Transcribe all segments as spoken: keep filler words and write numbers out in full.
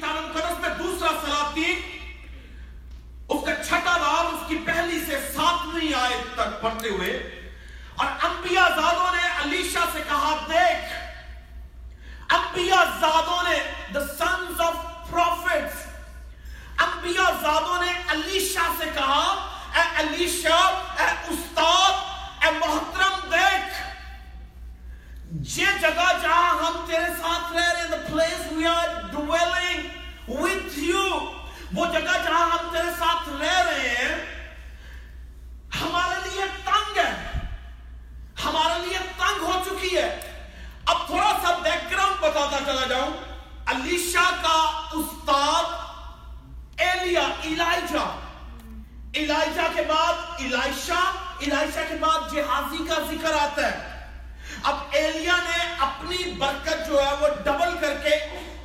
کتاب مقدس میں دوسرا سلاطین اس کا چھٹا باب اس کی پہلی سے ساتویں آیت تک پڑھتے ہوئے، اور انبیاء زادوں نے علیشا سے کہا، دیکھ انبیاء زادوں نے the sons of prophets انبیاء زادوں نے علیشا سے کہا، اے علیشا، اے استاد، اے محترم، دیکھ یہ جگہ جہاں ہم تیرے ساتھ رہ رہے ہیں، the place we are dwelling with you، وہ جگہ جہاں ہم تیرے ساتھ رہ رہے ہیں ہمارے لیے تنگ ہے، ہمارے لیے تنگ ہو چکی ہے۔ اب تھوڑا سا بیک گراؤنڈ بتاتا چلا جاؤں۔ علیشا کا استاد ایلیا، ایلائجہ، ایلائجہ کے بعد ایلائشا، ایلائشا کے بعد جہازی کا ذکر آتا ہے۔ اب ایلیا نے اپنی برکت جو ہے وہ ڈبل کر کے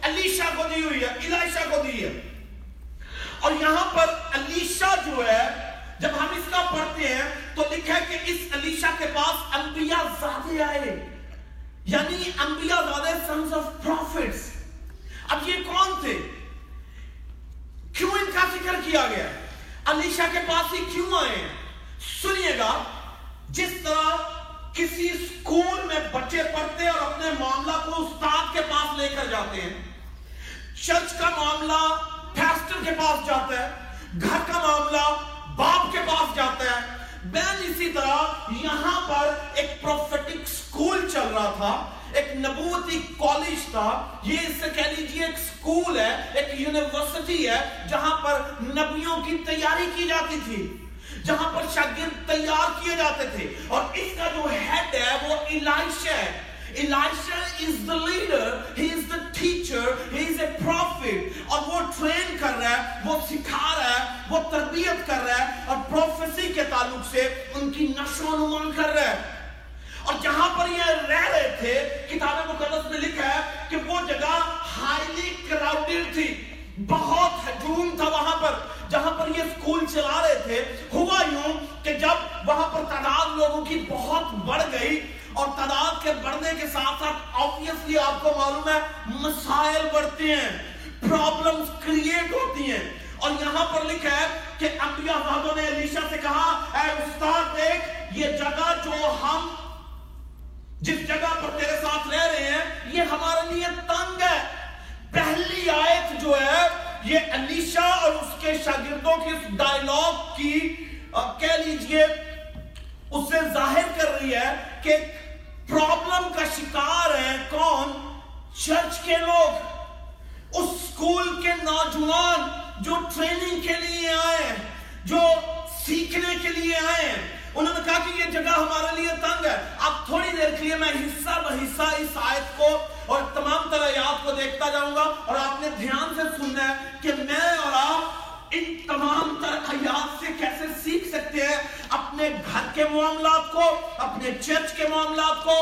علیشا کو دی ہوئی ہے، ایلائشا کو دی ہے۔ اور یہاں پر علیشا جو ہے جب ہم اس کا پڑھتے ہیں تو لکھا ہے کہ اس علیشا کے پاس انبیاء زادے آئے، یعنی انبیاء زادے sons of prophets۔ اب یہ کون تھے؟ کیوں ان کا ذکر کیا گیا؟ علیشا کے پاس ہی کیوں آئے ہیں؟ سنیے گا، جس طرح کسی سکول میں بچے پڑھتے اور اپنے معاملہ کو استاد کے پاس لے کر جاتے ہیں، چرچ کا معاملہ پیسٹر کے پاس جاتا ہے، گھر کا معاملہ باپ کے پاس جاتا ہے۔ بین اسی طرح یہاں پر ایک پروفیٹک سکول چل رہا تھا، ایک نبوتی کالج تھا، یہ اس سے کہہ لیجیے ایک سکول ہے، ایک یونیورسٹی ہے جہاں پر نبیوں کی تیاری کی جاتی تھی، جہاں پر شاگرد تیار کیے جاتے تھے۔ اور اس کا جو ہیڈ ہے وہ ایلائشا ہے۔ Elisha is the leader, he is the teacher, he is a prophet۔ اور وہ ٹرین کر رہا ہے، وہ سکھا رہا ہے، وہ تربیت کر رہا ہے، اور پروفیسی کے تعلق سے ان کی نشو و نما کر رہا ہے۔ اور جہاں پر یہ رہ رہے تھے، کتاب مقدس میں لکھا ہے کہ وہ جگہ ہائیلی کراؤڈیڈ تھی، بہت ہجوم تھا وہاں پر جہاں پر یہ سکول چلا رہے تھے۔ ہوا یوں کہ جب وہاں پر تعداد لوگوں کی بہت بڑھ گئی، اور تعداد کے بڑھنے کے ساتھ ساتھ obviously آپ کو معلوم ہے مسائل بڑھتے ہیں، پرابلمز کریٹ ہوتی ہیں۔ اور یہاں پر لکھا ہے کہ انبیاء زادوں نے علیشا سے کہا، اے استاد، دیکھ یہ جگہ جو ہم جس جگہ پر تیرے ساتھ رہ رہے ہیں یہ ہمارے لیے تنگ ہے۔ پہلی آیت جو ہے یہ علیشا اور اس کے شاگردوں کے اس ڈائیلاگ کی کہہ لیجئے اسے ظاہر کر رہی ہے کہ پرابلم کا شکار ہیں کون؟ چرچ کے لوگ، اس سکول کے نوجوان جو ٹریننگ کے لیے آئے ہیں، جو سیکھنے کے لیے آئے ہیں۔ انہوں نے کہا کہ یہ جگہ ہمارے لیے تنگ ہے۔ اب تھوڑی دیر کے لیے میں حصہ بہ حصہ اس آیت کو اور تمام ترایات کو دیکھتا جاؤں گا، اور آپ نے دھیان سے سننا ہے کہ میں اور آپ ان تمام ترایات سے کیسے سیکھ سکتے ہیں، اپنے گھر کے معاملات کو، اپنے چرچ کے معاملات کو،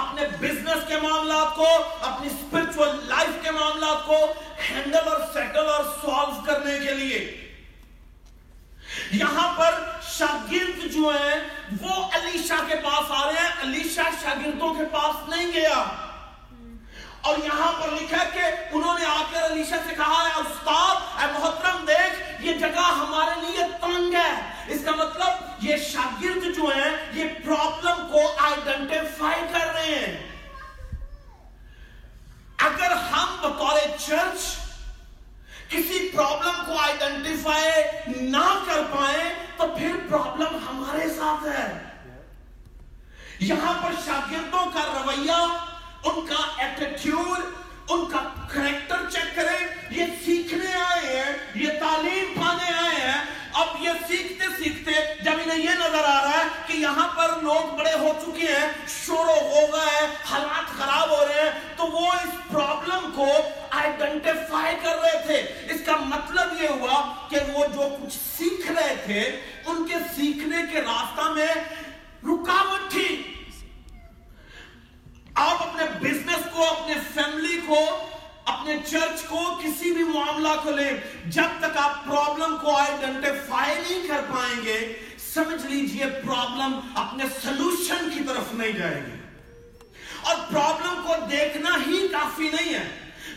اپنے بزنس کے معاملات کو، اپنی اسپرچل لائف کے معاملات کو ہینڈل اور سیٹل اور سالو کرنے کے لیے۔ یہاں پر شاگرد جو ہیں وہ علیشا کے پاس آ رہے ہیں، علیشا شاگردوں کے پاس نہیں گیا۔ اور یہاں پر لکھا ہے کہ انہوں نے آ کر علیشا سے کہا، اے استاد، اے محترم، دیکھ یہ جگہ ہمارے لیے تنگ ہے۔ اس کا مطلب یہ شاگرد جو ہیں یہ پرابلم کو آئیڈینٹیفائی کر رہے ہیں۔ اگر ہم بطور چرچ کسی پرابلم کو آئیڈینٹیفائی نہ کر پائیں تو پھر پرابلم ہمارے ساتھ ہے۔ یہاں پر شاگردوں کا رویہ، ان کا ایٹیٹیوڈ، ان کا کریکٹر چیک کریں۔ یہ سیکھنے آئے ہیں، یہ تعلیم پانے آئے ہیں۔ اب یہ سیکھتے سیکھتے جب انہیں یہ نظر آ رہا ہے کہ یہاں پر لوگ بڑے ہو چکے ہیں، شور و غوغہ ہے، حالات خراب ہو رہے ہیں، تو وہ اس پرابلم کو آئیڈینٹیفائی کر رہے تھے۔ اس کا مطلب یہ ہوا کہ وہ جو کچھ سیکھ رہے تھے ان کے سیکھنے کے راستہ میں رکاوٹ تھی۔ آپ اپنے بزنس کو، اپنے فیملی کو، اپنے چرچ کو، کسی بھی معاملہ کو لیں، جب تک آپ پرابلم کو آئیڈینٹیفائی نہیں کر پائیں گے، سمجھ لیجئے پرابلم اپنے سلوشن کی طرف نہیں جائے گی۔ اور پرابلم کو دیکھنا ہی کافی نہیں ہے،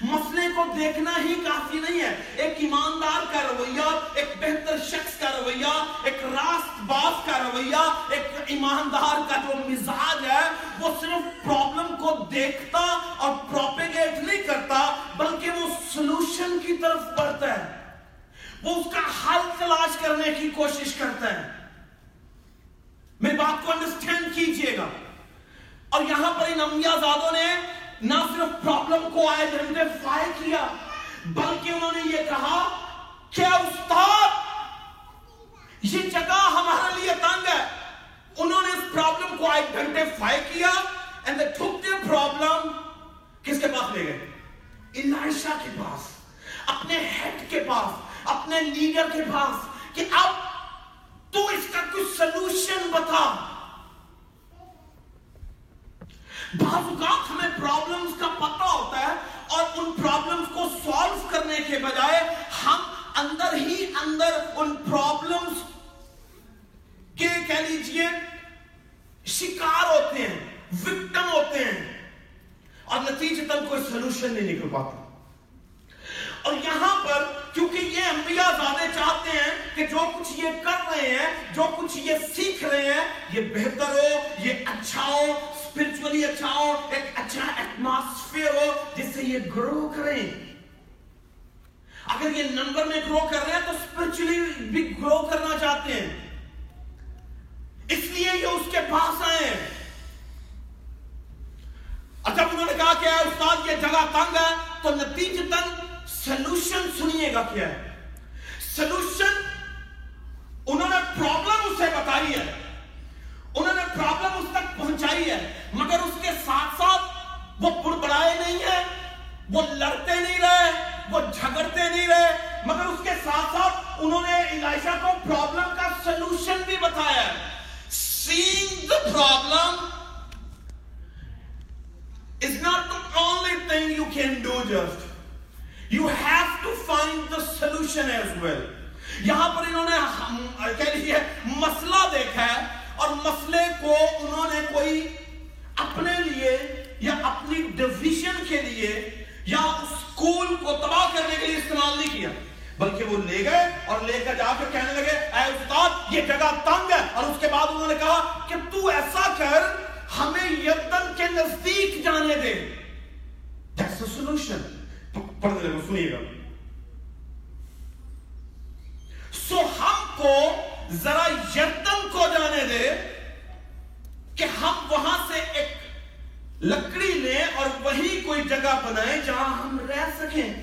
مسئلے کو دیکھنا ہی کافی نہیں ہے, ایک ایماندار کا رویہ, ایک بہتر شخص کا رویہ, ایک راست باز کا رویہ, ایک ایماندار کا جو مزاج ہے وہ صرف پرابلم کو دیکھتا اور پروپیگیٹ نہیں کرتا بلکہ وہ سلوشن کی طرف بڑھتا ہے, وہ اس کا حل تلاش کرنے کی کوشش کرتا ہے. میری بات کو انڈرسٹینڈ کیجئے گا. اور یہاں پر ان انبیاء زادوں نے نہ صرف پرابلم کو آئیڈینٹیفائی کیا بلکہ انہوں نے یہ کہا کہ استاد یہ جگہ ہمارے لیے تنگ ہے. انہوں نے اس پرابلم کو آئیڈینٹیفائی کیا and they took their problem کس کے پاس لے گئے؟ الیشا کے پاس, اپنے ہیڈ کے پاس, اپنے لیڈر کے پاس کہ اب تو اس کا کوئی سلوشن بتا. بعض اوقات ہمیں پرابلمز کا پتہ ہوتا ہے اور ان پرابلمز کو سالو کرنے کے بجائے ہم اندر ہی اندر ان پرابلمز کے کہہ لیجیے شکار ہوتے ہیں, وکٹم ہوتے ہیں, اور نتیجتاً کوئی سلوشن نہیں نکل پاتا. اور یہاں پر کیونکہ یہ انبیاء زادے چاہتے ہیں کہ جو کچھ یہ کر رہے ہیں, جو کچھ یہ سیکھ رہے ہیں, یہ بہتر ہو, یہ اچھا ہو, اسپرچولی اچھا ہو, ایک اچھا ایٹماسفیئر ہو جس سے یہ گرو کریں. اگر یہ نمبر میں گرو کر رہے ہیں تو اسپرچولی بھی گرو کرنا چاہتے ہیں, اس لیے یہ اس کے پاس آئے ہیں. اور جب انہوں نے کہا کہ استاد یہ جگہ تنگ ہے تو نتیجتاً سلوشن سنیے گا کیا ہے سلوشن. انہوں نے پرابلم اسے بتائی ہے, انہوں نے پرابلم اس تک پہنچائی ہے, مگر اس کے ساتھ ساتھ وہ بڑبڑائے نہیں ہیں, وہ لڑتے نہیں رہے, وہ جھگڑتے نہیں رہے, مگر اس کے ساتھ ساتھ انہوں نے الیشا کو پرابلم کا سلوشن بھی بتایا ہے. Seeing the problem is not the only thing you can do just. You have to find the solution as well. یہاں پر انہوں نے کہہ لیے مسئلہ دیکھا ہے اور مسئلے کو انہوں نے کوئی اپنے لیے یا اپنی ڈویژن کے لیے یا اسکول کو تباہ کرنے کے لیے استعمال نہیں کیا بلکہ وہ لے گئے اور لے کر جا کر کہنے لگے اے استاد یہ جگہ تنگ ہے. اور اس کے بعد انہوں نے کہا کہ تو ایسا کر ہمیں یردن کے نزدیک جانے دے. That's the solution. پڑھنے لگو, سنیے گا. سو ہم کو ذرا یردن کو جانے دے کہ ہم وہاں سے ایک لکڑی لیں اور وہی کوئی جگہ بنائیں جہاں ہم رہ سکیں.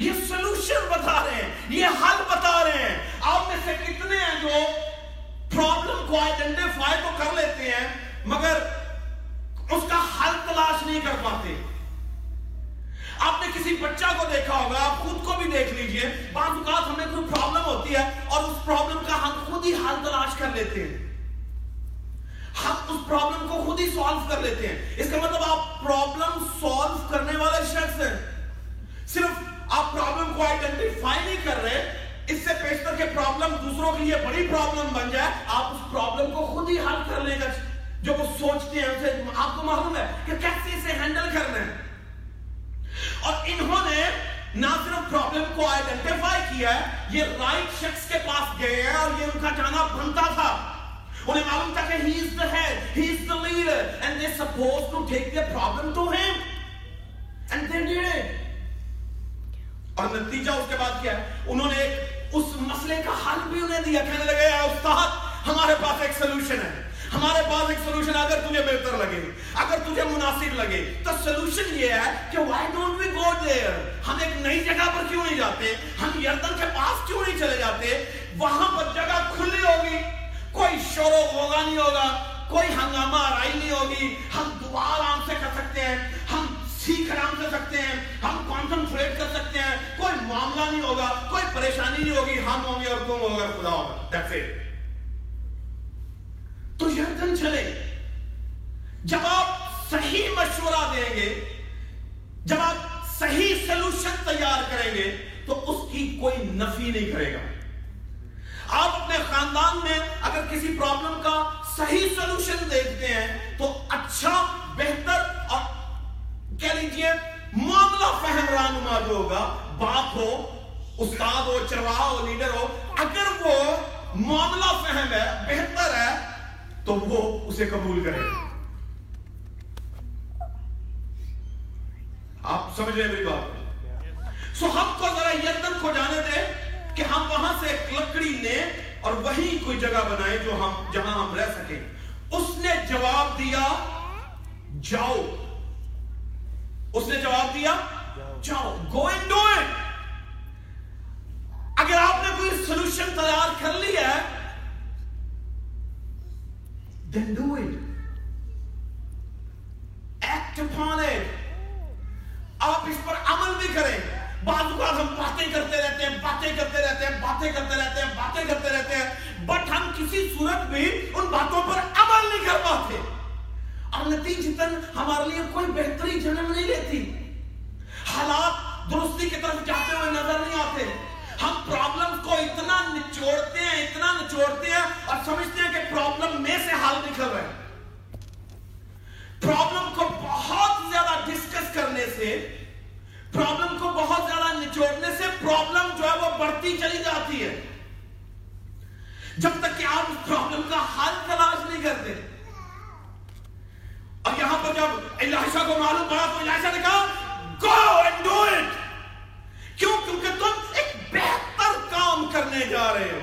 یہ سلوشن بتا رہے ہیں, یہ حل بتا رہے ہیں. آپ میں سے کتنے ہیں جو پرابلم کو آئیڈینٹیفائی تو کر لیتے ہیں مگر اس کا حل تلاش نہیں کر پاتے؟ آپ نے کسی بچہ کو دیکھا ہوگا, آپ خود کو بھی دیکھ لیجئے, بعض اوقات ہمیں کوئی پرابلم ہوتی ہے اور اس پرابلم کا ہم خود ہی حل تلاش کر لیتے ہیں, ہم اس پرابلم کو خود ہی سالو کر لیتے ہیں. اس کا مطلب آپ پرابلم سالو کرنے والے شخص ہیں, صرف آپ پرابلم کو آئیڈینٹیفائی نہیں کر رہے. اس سے پیشتر کے پرابلم دوسروں کے لیے بڑی پرابلم بن جائے, آپ اس پرابلم کو خود ہی حل کر لے گا. جو وہ سوچتے ہیں اسے آپ کو معلوم ہے کہ کیسے اسے ہینڈل کرنا ہے. اور انہوں نے نہ صرف پرابلم کو آئیڈینٹیفائی کیا ہے, یہ رائٹ شخص کے پاس گئے ہیں اور یہ ان کا جانا بنتا تھا. انہیں معلوم تھا کہ he is the head, he is the leader and they're supposed to take their problem to him and they did it. اور نتیجہ اس کے بعد کیا ہے, انہوں نے اس مسئلے کا حل بھی انہیں دیا. کہنے لگے استاد ہمارے پاس ایک سلوشن ہے, ہمارے پاس ایک سلوشن, اگر تجھے بہتر لگے, اگر تجھے مناسب لگے تو سلوشن یہ ہے کہ why don't we go there, ہم ایک نئی جگہ پر کیوں نہیں جاتے, ہم یردن کے پاس کیوں نہیں چلے جاتے, وہاں پر جگہ کھلی ہوگی, کوئی شور و غوغا نہیں ہوگا, کوئی ہنگامہ آرائی نہیں ہوگی, ہم دعا آرام سے کر سکتے ہیں, ہم سیکھ آرام کر سکتے ہیں, ہم کانسنٹریٹ کر سکتے ہیں, کوئی معاملہ نہیں ہوگا, کوئی پریشانی نہیں ہوگی, ہم ہوں گے اور تم ہوگا, خدا ہوگا, that's it. تو یردن چلے. جب آپ صحیح مشورہ دیں گے, جب آپ صحیح سلوشن تیار کریں گے تو اس کی کوئی نفی نہیں کرے گا. آپ اپنے خاندان میں اگر کسی پرابلم کا صحیح سلوشن دیکھتے ہیں تو اچھا, بہتر اور کہہ لیجیے جتنا فہم رہنما جو ہوگا، باپ ہو، استاد ہو، چرواہا ہو، لیڈر ہو، اگر وہ معاملہ فہم ہے، بہتر ہے، تو وہ اسے قبول کرے گا. آپ سمجھ رہے ہیں میری بات؟ سو ہم کو ذرا یہ اندر کو جانے دیں کہ ہم وہاں سے ایک لکڑی لیں اور وہی کوئی جگہ بنائیں جو ہم جہاں ہم رہ سکیں. اس نے جواب دیا جاؤ. اس نے جواب دیا جاؤ. Go and do it. اگر آپ نے کوئی سولوشن تیار کر لی ہے، then do it, act upon it. آپ اس پر عمل بھی کریں. بعض اوقات ہم باتیں کرتے رہتے ہیں باتیں کرتے رہتے ہیں باتیں کرتے رہتے ہیں باتیں کرتے رہتے ہیں بٹ ہم کسی صورت بھی ان باتوں پر عمل نہیں کر پاتے، اور نتیجتاً ہمارے لیے کوئی بہتری جنم نہیں لیتی. حالات درستی کی طرف جاتے ہوئے نظر نہیں آتے. ہم پرابلم کو اتنا نچوڑتے ہیں اتنا نچوڑتے ہیں اور سمجھتے ہیں کہ پرابلم میں سے حل نکل رہا ہے. پرابلم کو بہت زیادہ ڈسکس کرنے سے، پرابلم کو بہت زیادہ نچوڑنے سے پرابلم جو ہے وہ بڑھتی چلی جاتی ہے، جب تک کہ آپ اس پرابلم کا حل تلاش نہیں کرتے. اور یہاں پر جب الیشا کو معلوم پڑا تو الیشا نے کہا Go and do it. کیوں؟ کیونکہ تم ایک بہتر کام کرنے جا رہے ہو.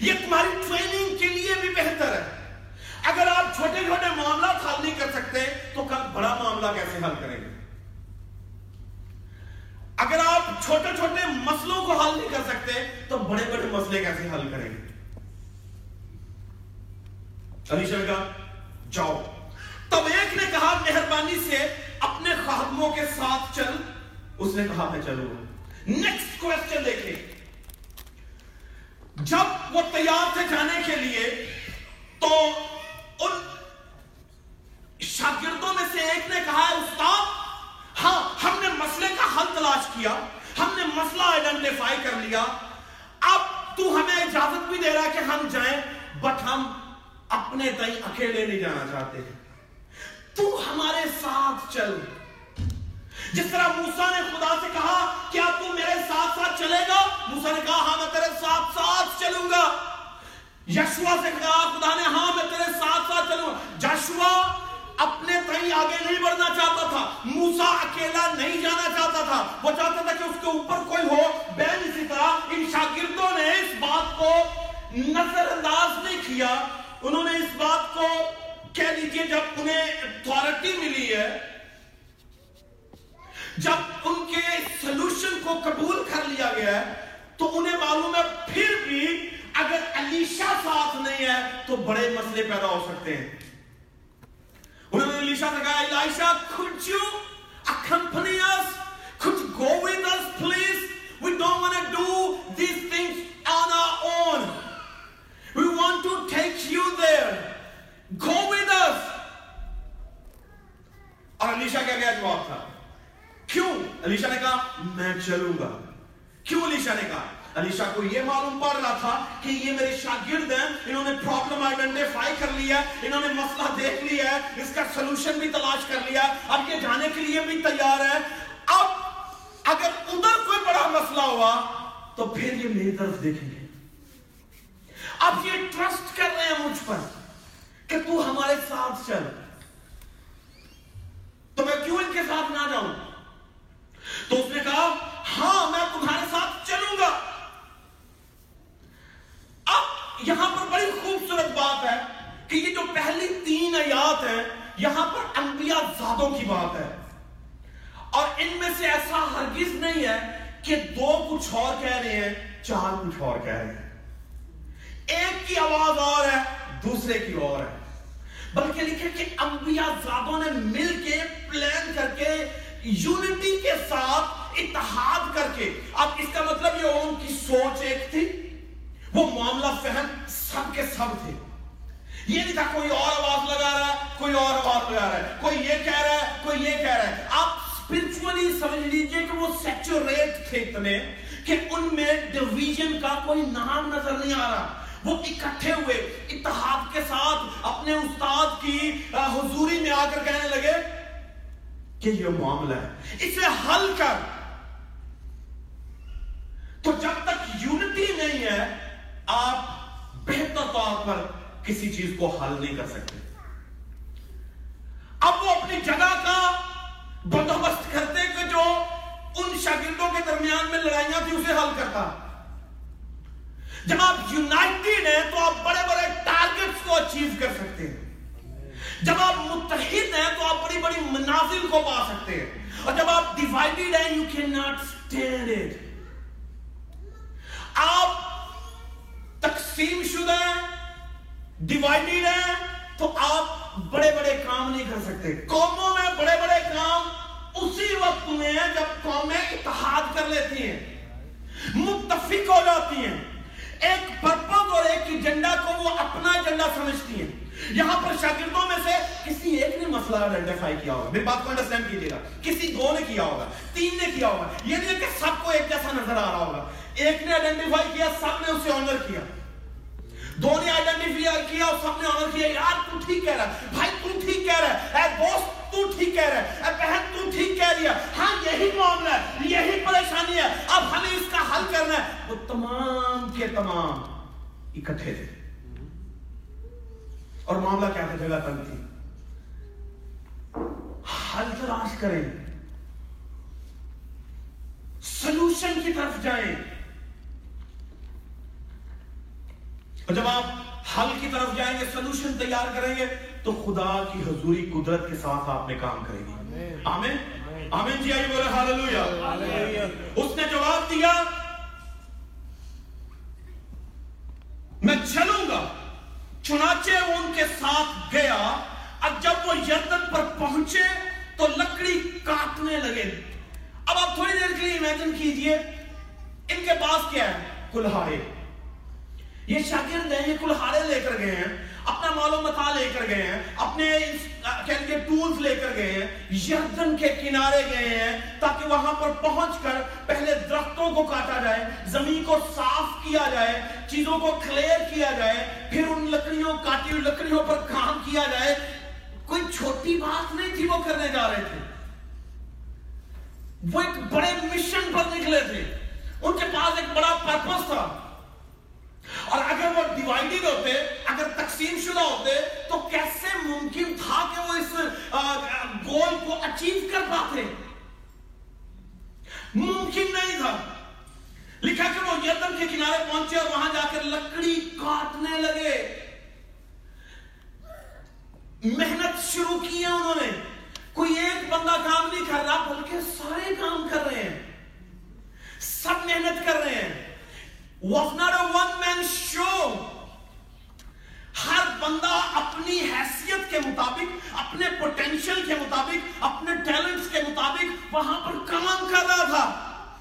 یہ تمہاری ٹریننگ کے لیے بھی بہتر ہے. اگر آپ چھوٹے چھوٹے معاملات حل نہیں کر سکتے تو کل بڑا معاملہ کیسے حل کریں گے؟ اگر آپ چھوٹے چھوٹے مسئلوں کو حل نہیں کر سکتے تو بڑے بڑے مسئلے کیسے حل کریں گے؟ علی شاہ کہا جاؤ. تب ایک نے کہا مہربانی سے اپنے خادموں کے ساتھ چل. اس نے کہا میں چلوں گا. نیکسٹ کوشچن دیکھیں. جب وہ تیار تھے جانے کے لیے تو ان شاگردوں میں سے ایک نے کہا استاد، ہاں ہم نے مسئلے کا حل تلاش کیا، ہم نے مسئلہ آئیڈینٹیفائی کر لیا، اب تو ہمیں اجازت بھی دے رہا کہ ہم جائیں، بٹ ہم اپنے تئیں اکیلے نہیں جانا چاہتے، تو ہمارے ساتھ چل. جس طرح موسیٰ نے خدا سے کہا کیا تو میرے ساتھ ساتھ چلے گا؟ موسیٰ نے کہا ہاں میں تیرے ساتھ ساتھ چلوں گا. یشوا سے کہا خدا نے ہاں میں تیرے ساتھ ساتھ چلوں گا. جشوا اپنے تئیں آگے نہیں بڑھنا چاہتا تھا، موسیٰ اکیلا نہیں جانا چاہتا تھا، وہ چاہتا تھا کہ اس کے اوپر کوئی ہو. بہن اسی طرح ان شاگردوں نے اس بات کو نظر انداز نہیں کیا. انہوں نے اس بات کو کہہ لیجیے جب انہیں اتھارٹی ملی ہے، جب ان کے سلوشن کو قبول کر لیا گیا ہے، تو انہیں معلوم ہے پھر بھی اگر علیشا ساتھ نہیں ہے تو بڑے مسئلے پیدا ہو سکتے ہیں. انہوں نے علیشا سے کہا Alisha could you accompany us, could you go with us please, we don't want to do these things on our own, we want to take you there, go with us. اور علیشا کیا کیا جواب تھا؟ کیوں؟ علیشا نے کہا میں چلوں گا. کیوں علیشا نے کہا؟ علیشا کو یہ معلوم پڑ رہا تھا کہ یہ میرے شاگرد ہیں، انہوں نے پرابلم آئیڈینٹیفائی کر لیا ہے، انہوں نے مسئلہ دیکھ لیا ہے، اس کا سلوشن بھی تلاش کر لیا ہے، اب یہ جانے کے لیے بھی تیار ہے. اب اگر ادھر کوئی بڑا مسئلہ ہوا تو پھر یہ میری طرف دیکھیں گے. اب یہ ٹرسٹ کر رہے ہیں مجھ پر کہ تو ہمارے ساتھ چل، تو میں کیوں ان کے ساتھ نہ جاؤں؟ تو اس نے کہا ہاں میں تمہارے ساتھ چلوں گا. اب یہاں پر بڑی خوبصورت بات ہے کہ یہ جو پہلی تین آیات ہیں، یہاں پر انبیاء زادوں کی بات ہے، اور ان میں سے ایسا ہرگز نہیں ہے کہ دو کچھ اور کہہ رہے ہیں، چار کچھ اور کہہ رہے ہیں، ایک کی آواز اور ہے، دوسرے کی اور ہے، بلکہ لکھے کہ انبیاء زادوں نے مل کے پلان کر کے یونٹی کے ساتھ اتحاد کر کے. اب اس کا مطلب یہ ان کی سوچ ایک تھی، وہ معاملہ فہم سب کے سب تھے. یہ نہیں تھا کوئی اور آواز لگا رہا ہے، کوئی اور آواز لگا رہا ہے، کوئی یہ کہہ رہا ہے، کوئی یہ کہہ رہا ہے. آپ اسپرچولی سمجھ لیجئے کہ وہ سیچوریٹ تھے اتنے کہ ان میں ڈویژن کا کوئی نام نظر نہیں آ رہا. وہ اکٹھے ہوئے اتحاد کے ساتھ اپنے استاد کی حضوری میں آ کر کہنے لگے کہ یہ معاملہ ہے, اسے حل کر. تو جب تک یونٹی نہیں ہے آپ بہتر طور پر کسی چیز کو حل نہیں کر سکتے. اب وہ اپنی جگہ کا بندوبست کرتے کہ جو ان شاگردوں کے درمیان میں لڑائیاں تھی اسے حل کرتا. جب آپ یونائٹیڈ ہیں تو آپ بڑے بڑے ٹارگٹس کو اچیو کر سکتے ہیں. جب آپ متحد ہیں تو آپ بڑی بڑی منازل کو پا سکتے ہیں, اور جب آپ ڈیوائیڈیڈ ہیں you can not stand it. آپ تقسیم شدہ ہیں, ڈیوائیڈیڈ ہیں, تو آپ بڑے بڑے کام نہیں کر سکتے. قوموں میں بڑے بڑے کام اسی وقت میں ہیں جب قومیں اتحاد کر لیتی ہیں, متفق ہو جاتی ہیں, ایک پرپز اور ایک ایجنڈا کو وہ اپنا ایجنڈا سمجھتی ہیں. یہاں پر شاگردوں میں سے کسی ایک نے مسئلہ آئیڈینٹیفائی کیا ہوگا, میری بات کو انڈرسٹینڈ کیجیے گا, کسی دو نے کیا ہوگا, تین نے کیا ہوگا, یہ نہیں کہ سب کو ایک جیسا نظر آ رہا ہوگا. ایک نے آئیڈینٹیفائی کیا, سب نے اسے آنر کیا, دو نے آئیڈینٹیفائی کیا اور سب نے آنر کیا. یار تو ٹھیک کہہ رہا ہے, بھائی تو ٹھیک کہہ رہا ہے, اے دوست تو ٹھیک کہہ رہا ہے, بہن تو ٹھیک کہہ رہی ہے, ہاں یہی معاملہ ہے, یہی پریشانی ہے, اب ہمیں اس کا حل کرنا ہے. وہ تمام کے تمام اکٹھے تھے اور معاملہ کیا تھا, جگہ تنگ تھی. حل تلاش کریں, سلوشن کی طرف جائیں, اور جب آپ حل کی طرف جائیں گے, سلوشن تیار کریں گے, تو خدا کی حضوری قدرت کے ساتھ آپ نے کام کریں گے. آمین آمین جی, آئیے بولے ہاللویا. اس نے جواب دیا, میں چلوں گا. چنانچہ وہ ان کے ساتھ گیا, اب جب وہ یردن پر پہنچے تو لکڑی کاٹنے لگے. اب آپ تھوڑی دیر کے لیے امیجن کیجئے, ان کے پاس کیا ہے, کلہاڑے. یہ شاگرد ہیں, یہ کلہاڑے لے کر گئے ہیں, اپنا مال و متاع لے کر گئے ہیں, اپنے ٹولز لے کر گئے ہیں, یردن کے کنارے گئے ہیں تاکہ وہاں پر پہنچ کر پہلے درختوں کو کاٹا جائے, زمین کو صاف کیا جائے, چیزوں کو کلیئر کیا جائے, پھر ان لکڑیوں کاٹی ہوئی لکڑیوں پر کام کیا جائے. کوئی چھوٹی بات نہیں تھی وہ کرنے جا رہے تھے. وہ ایک بڑے مشن پر نکلے تھے, ان کے پاس ایک بڑا پرپس تھا. اور اگر وہ ڈیوائیڈڈ ہوتے, اگر تقسیم شدہ ہوتے, تو کیسے ممکن تھا کہ وہ اس گول کو اچیو کر پاتے؟ ممکن نہیں تھا. لکھا کہ وہ یردن کے کنارے پہنچے اور وہاں جا کر لکڑی کاٹنے لگے. محنت شروع کی ہے انہوں نے, کوئی ایک بندہ کام نہیں کر رہا بلکہ سارے کام کر رہے ہیں, سب محنت کر رہے ہیں. Was not a one man show. ہر بندہ اپنی حیثیت کے مطابق, اپنے پوٹینشیل کے مطابق, اپنے ٹیلنٹس کے مطابق وہاں پر کام کر رہا تھا.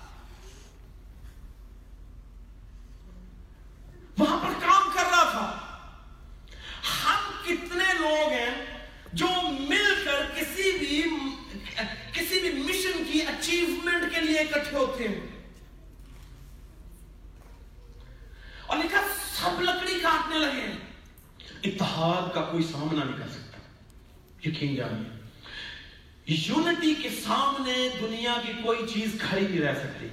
وہاں پر کام کر رہا تھا. ہم کتنے لوگ ہیں جو مل کر کسی بھی کسی بھی مشن کی اچیومنٹ کے لیے اکٹھے ہوتے ہیں؟ اور لکھا سب لکڑی کاٹنے لگے. اتحاد کا کوئی سامنا نہیں کر سکتا, یقین جانیے. یونٹی کے سامنے دنیا کی کوئی چیز کھڑی نہیں رہ سکتی.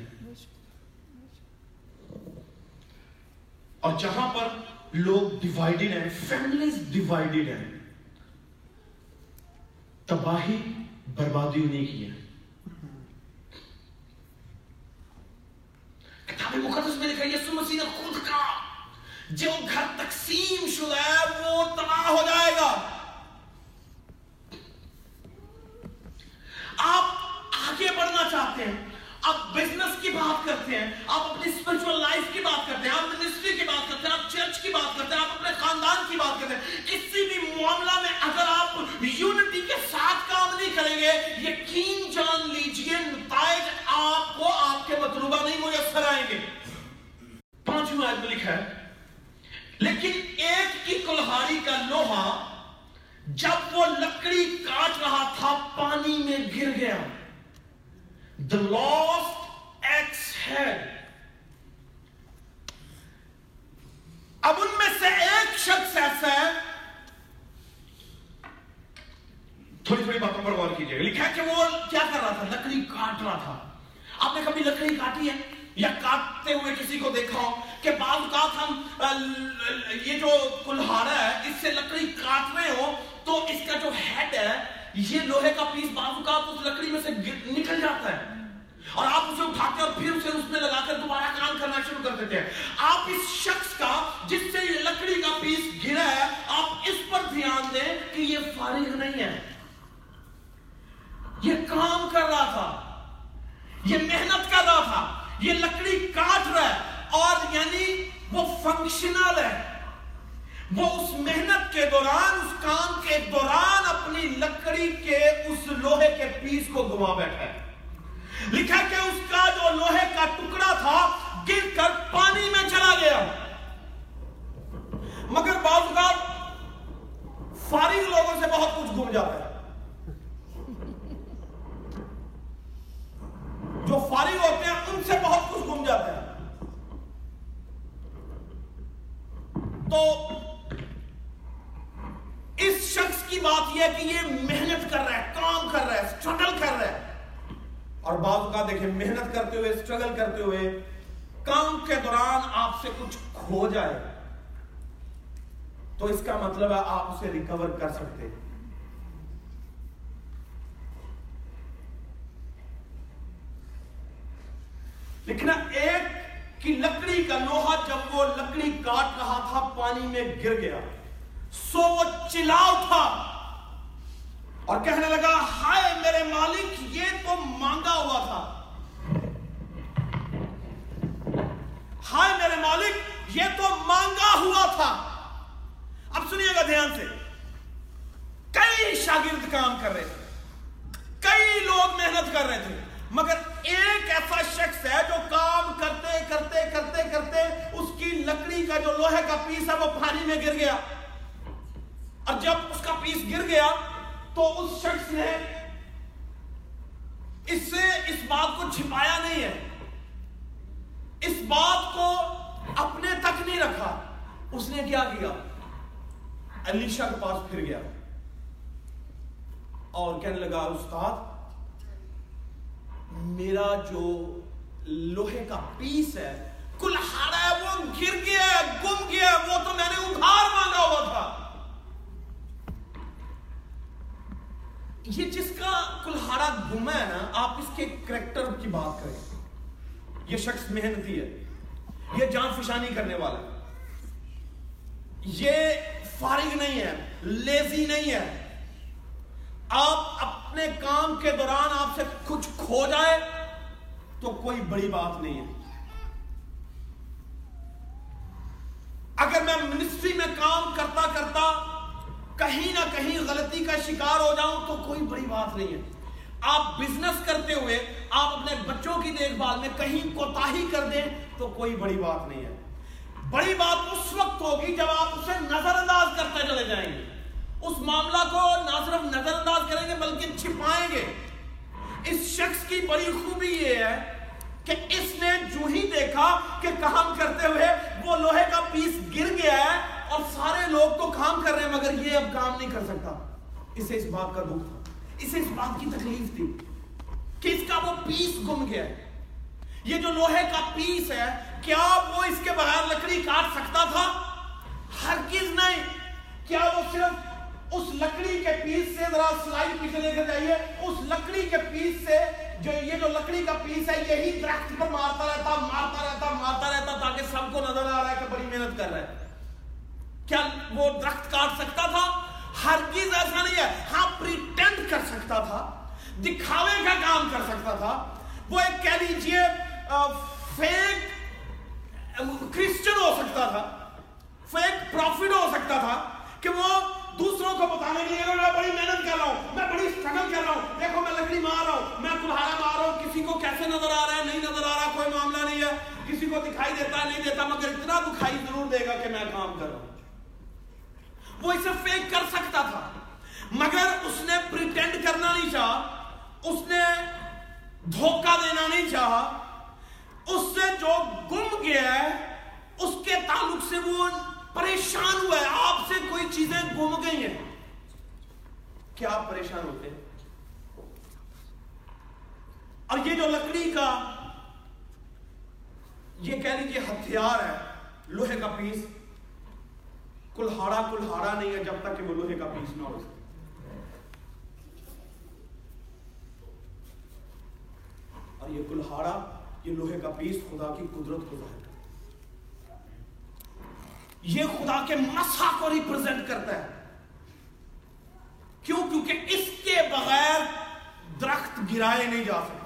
اور جہاں پر لوگ ڈیوائیڈڈ ہیں, فیملیز ڈیوائیڈڈ ہیں, تباہی بربادی انہیں کی ہے. کتاب مقدس میں لکھا یسوع مسیح نے خود کہا جو گھر تقسیم شدہ ہے وہ تباہ ہو جائے گا. آپ آگے بڑھنا چاہتے ہیں, آپ بزنس کی بات کرتے ہیں, آپ اپنی اسپرچل لائف کی بات کرتے ہیں, آپ منسٹری کی بات کرتے ہیں, آپ چرچ کی بات کرتے ہیں, آپ اپنے خاندان کی بات کرتے ہیں. کسی بھی معاملہ میں اگر آپ یونٹی کے ساتھ کام نہیں کریں گے, یقین جان لیجئے نتائج آپ کو آپ کے مطلوبہ نہیں میسر آئیں گے. پانچویں آیت میں لکھا ہے لیکن ایک کی کلہاڑی کا لوہا جب وہ لکڑی کاٹ رہا تھا پانی میں گر گیا. The lost axe head. اب ان میں سے ایک شخص ایسا ہے, تھوڑی تھوڑی باتوں پر غور کیجیے گا. لکھا کہ وہ تھا, لکڑی کاٹ رہا تھا. آپ نے کبھی لکڑی کاٹی ہے یا کاٹتے ہوئے کسی کو دیکھا ہو کہ بعض اوقات ہم یہ جو کلہاڑا ہے اس سے لکڑی کاٹ رہے ہو تو اس کا جو ہیڈ ہے یہ لوہے کا پیس بعض اوقات اس لکڑی میں سے نکل جاتا ہے اور آپ اسے اٹھاتے اور پھر اسے اس میں لگا کر دوبارہ کام کرنا شروع کر دیتے ہیں. آپ اس شخص کا جس سے یہ لکڑی کا پیس گرا ہے آپ اس پر دھیان دیں کہ یہ فارغ نہیں ہے, یہ کام کر رہا تھا, یہ محنت کر رہا تھا, یہ لکڑی کاٹ رہا ہے اور یعنی وہ فنکشنل ہے. وہ اس محنت کے دوران اس کام کے دوران اپنی لکڑی کے اس لوہے کے پیس کو گما بیٹھا ہے. لکھا کہ اس کا جو لوہے کا ٹکڑا تھا گر کر پانی میں چلا گیا. مگر بعض اوقات فارغ لوگوں سے بہت کچھ گم جاتا ہے. جو فارغ ہوتے ہیں ان سے بہت کچھ گم جاتا ہے. تو اس شخص کی بات یہ ہے کہ یہ محنت کر رہا ہے, کام کر رہا ہے, اسٹرگل کر رہا ہے. اور بعض اوقات دیکھیں محنت کرتے ہوئے اسٹرگل کرتے ہوئے کام کے دوران آپ سے کچھ کھو جائے تو اس کا مطلب ہے آپ اسے ریکور کر سکتے. لیکن ایک کی لکڑی کا لوہا جب وہ لکڑی کاٹ رہا تھا پانی میں گر گیا سو وہ چلا اٹھا اور کہنے لگا ہائے میرے مالک یہ تو مانگا ہوا تھا, ہائے میرے مالک یہ تو مانگا ہوا تھا. اب سنیے گا دھیان سے. کئی شاگرد کام کر رہے تھے, کئی لوگ محنت کر رہے تھے, مگر ایک ایسا شخص ہے جو کام کرتے کرتے کرتے کرتے اس کی لکڑی کا جو لوہے کا پیس ہے وہ پانی میں گر گیا. اور جب اس کا پیس گر گیا تو اس شخص نے اس سے اس بات کو چھپایا نہیں ہے, اس بات کو اپنے تک نہیں رکھا. اس نے کیا کیا, الیشا کے پاس پھر گیا اور کہنے لگا استاد میرا جو لوہے کا پیس ہے کلہاڑا ہے وہ گر گیا ہے, گم گیا ہے, وہ تو میں نے ادھار مانگا ہوا تھا. یہ جس کا کلہاڑا گما ہے نا آپ اس کے کریکٹر کی بات کریں. یہ شخص محنتی ہے, یہ جان فشانی کرنے والا ہے, یہ فارغ نہیں ہے, لیزی نہیں ہے. آپ اپنے کام کے دوران آپ سے کچھ کھو جائے تو کوئی بڑی بات نہیں ہے. اگر میں منسٹری میں کام کرتا کرتا کہیں نہ کہیں غلطی کا شکار ہو جاؤں تو کوئی بڑی بات نہیں ہے. آپ بزنس کرتے ہوئے آپ اپنے بچوں کی دیکھ بھال میں کہیں کوتاہی کر دیں تو کوئی بڑی بات نہیں ہے. بڑی بات اس وقت ہوگی جب آپ اسے نظر انداز کرتے چلے جائیں گے, اس معاملہ کو نہ صرف نظر انداز کریں گے بلکہ چھپائیں گے. اس شخص کی بڑی خوبی یہ ہے کہ اس نے جو ہی دیکھا کہ کام کرتے ہوئے وہ لوہے کا پیس گر گیا ہے اور سارے لوگ تو کام کر رہے ہیں مگر یہ اب کام نہیں کر سکتا. اسے اس بات کا دکھ تھا, اسے اس بات کی تکلیف تھی کہ اس کا وہ پیس گم گیا ہے. یہ جو لوہے کا پیس ہے کیا وہ اس کے بغیر لکڑی کاٹ سکتا تھا؟ ہرگز نہیں. کیا وہ صرف اس لکڑی کے پیس سے ذرا سلائی پیچھے لے کر جائیے, اس لکڑی کے پیس سے جو یہ جو لکڑی کا پیس ہے یہی درخت پر مارتا رہتا مارتا رہتا مارتا رہتا تاکہ سب کو نظر آ رہا ہے کہ بڑی محنت کر رہا ہے؟ کیا وہ درخت کاٹ سکتا تھا؟ ہرگز ایسا نہیں ہے. ہاں پریٹینڈ کر سکتا تھا, دکھاوے کا کام کر سکتا تھا. وہ ایک کہہ لیجیے فیک کرسچن ہو سکتا تھا, فیک پروفٹ ہو سکتا تھا کہ وہ دوسروں کو بتانے کے لیے میں بڑی محنت کر رہا ہوں, میں بڑی اسٹرگل کر رہا ہوں, دیکھو میں لکڑی مار رہا ہوں, میں کلہاڑا مار رہا ہوں, کسی کو کیسے نظر آ رہا ہے نہیں نظر آ رہا کوئی معاملہ نہیں ہے, کسی کو دکھائی دیتا ہے نہیں دیتا مگر اتنا دکھائی ضرور دے گا کہ میں کام کر رہا ہوں. وہ اسے فیک کر سکتا تھا مگر اس نے پریٹینڈ کرنا نہیں چاہا, اس نے دھوکہ دینا نہیں چاہا. اس سے جو گم گیا ہے اس کے تعلق سے وہ پریشان ہوا ہے. آپ سے کوئی چیزیں گم گئی ہیں, کیا آپ پریشان ہوتے ہیں؟ اور یہ جو لکڑی کا یہ کہہ لیجیے ہتھیار ہے, لوہے کا پیس, کلہاڑا کلہاڑا نہیں ہے جب تک کہ وہ لوہے کا پیس نہ ہو سکے. اور یہ کلہاڑا, یہ لوہے کا پیس خدا کی قدرت کو ظاہر کرتا ہے, یہ خدا کے مسح کو ریپرزینٹ کرتا ہے. کیوں؟ کیونکہ اس کے بغیر درخت گرائے نہیں جا سکتے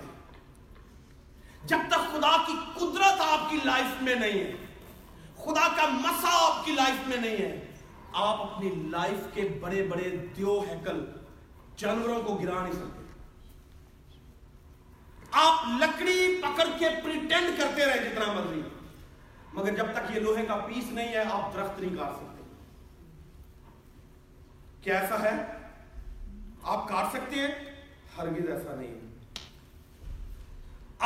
جب تک خدا کی قدرت آپ کی لائف میں نہیں ہے, خدا کا مسا آپ کی لائف میں نہیں ہے. آپ اپنی لائف کے بڑے بڑے دیو ہیکل جانوروں کو گرا نہیں سکتے. آپ لکڑی پکڑ کے پریٹینڈ کرتے رہے جتنا مرضی, مگر جب تک یہ لوہے کا پیس نہیں ہے آپ درخت نہیں کاٹ سکتے. کیا ایسا ہے آپ کاٹ سکتے ہیں؟ ہرگز ایسا نہیں ہے.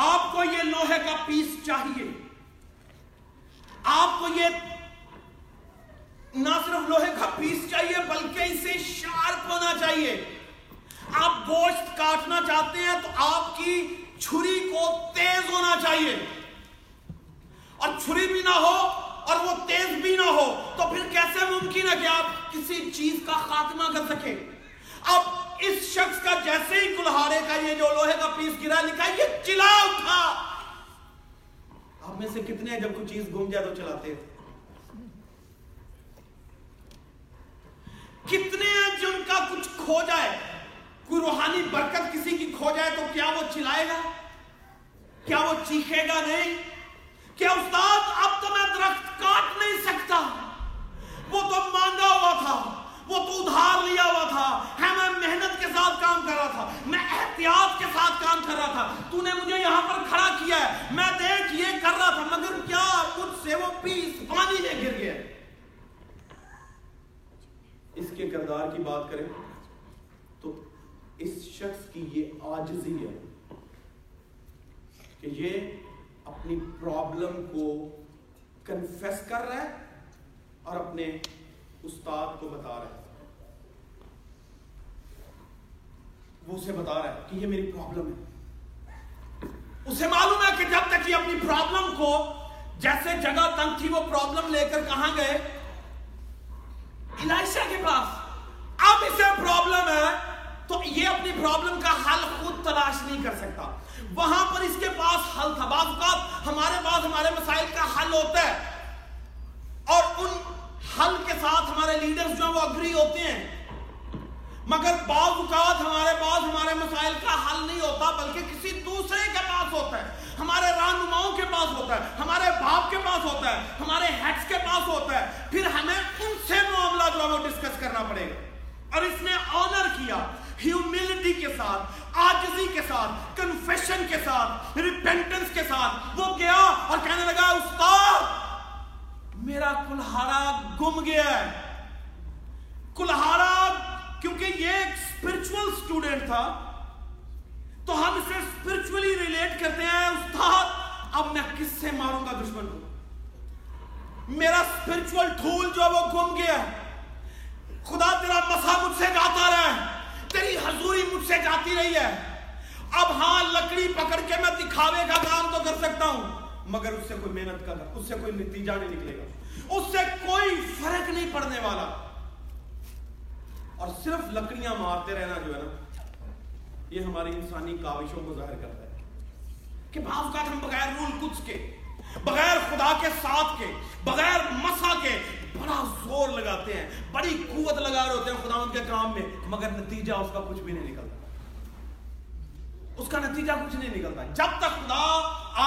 آپ کو یہ لوہے کا پیس چاہیے. آپ کو یہ نہ صرف لوہے کا پیس چاہیے بلکہ اسے شارپ ہونا چاہیے. آپ گوشت کاٹنا چاہتے ہیں تو آپ کی چھری کو تیز ہونا چاہیے, اور چھری بھی نہ ہو اور وہ تیز بھی نہ ہو تو پھر کیسے ممکن ہے کہ آپ کسی چیز کا خاتمہ کر سکیں. اب اس شخص کا جیسے ہی کلہاڑے کا یہ جو لوہے کا پیس گرا, لکھا یہ چلا اٹھا. آپ میں سے کتنے ہیں جب کوئی چیز گم جائے تو چلاتے ہیں؟ کتنے ہیں جن کا کچھ کھو جائے, کوئی روحانی برکت کسی کی کھو جائے تو کیا وہ چلائے گا؟ کیا وہ چیخے گا نہیں؟ کیا استاد اب تو میں درخت کاٹ نہیں سکتا, وہ تو مانگا ہوا تھا, وہ تو ادھار لیا ہوا تھا, ہے میں محنت کے ساتھ کام کر رہا تھا, میں احتیاط کے ساتھ کام کر رہا تھا, تو نے مجھے یہاں پر کھڑا کیا ہے, میں دیکھ یہ کر رہا تھا, مگر کیا مجھ سے وہ پیس پانی میں گر گیا. اس کے کردار کی بات کریں تو اس شخص کی یہ عاجزی ہے کہ یہ اپنی پرابلم کو کنفیس کر رہا ہے اور اپنے استاد کو بتا رہا ہے, وہ اسے بتا رہا ہے کہ یہ میری پرابلم ہے. اسے معلوم ہے کہ جب تک یہ اپنی پرابلم کو, جیسے جگہ تنگ تھی وہ پرابلم لے کر کہاں گئے؟ الیشا کے پاس. اب اسے پرابلم ہے تو یہ اپنی پرابلم کا حل خود تلاش نہیں کر سکتا, وہاں پر اس کے پاس حل تھا. بعض اوقات ہمارے پاس ہمارے مسائل کا حل ہوتا ہے اور ان حل کے ساتھ ہمارے لیڈرز جو ہیں وہ اگری ہوتے ہیں, مگر بعض اوقات ہمارے پاس ہمارے مسائل کا حل نہیں ہوتا بلکہ کسی دوسرے کے پاس ہوتا ہے, ہمارے رہنماؤں کے پاس ہوتا ہے, ہمارے باپ کے پاس ہوتا ہے, ہمارے ہیڈز کے پاس ہوتا ہے. پھر ہمیں ان سے معاملہ جو ہے وہ ڈسکس کرنا پڑے گا. اور اس نے آنر کیا ہیوملٹی کے ساتھ, عاجزی کے ساتھ, کنفیشن کے ساتھ, ریپینٹنس کے ساتھ. وہ گیا اور کہنے لگا استاد میرا کلہاڑا گم گیا ہے. کلہاڑا, کیونکہ یہ ایک اسپرچل اسٹوڈنٹ تھا تو ہم اسے اسپرچولی ریلیٹ کرتے ہیں. استاد اب میں کس سے ماروں گا دشمن کو؟ میرا اسپرچل ٹھول جو وہ گم گیا ہے. خدا تیرا مسا مجھ سے جاتا رہا ہے, تیری حضوری مجھ سے جاتی رہی ہے. اب ہاں لکڑی پکڑ کے میں دکھاوے کا کام تو کر سکتا ہوں مگر اس سے کوئی محنت کا, اس سے کوئی نتیجہ نہیں نکلے گا, اس سے کوئی فرق نہیں پڑنے والا. اور صرف لکڑیاں مارتے رہنا جو ہے نا یہ ہماری انسانی کاوشوں کو ظاہر کرتا ہے کہ بعض اوقات ہم بغیر رول کچھ کے, بغیر خدا کے ساتھ کے, بغیر مسا کے بڑا زور لگاتے ہیں, بڑی قوت لگا رہے ہوتے ہیں خداوند کے کام میں, مگر نتیجہ اس کا کچھ بھی نہیں نکلتا. اس کا نتیجہ کچھ نہیں نکلتا جب تک خدا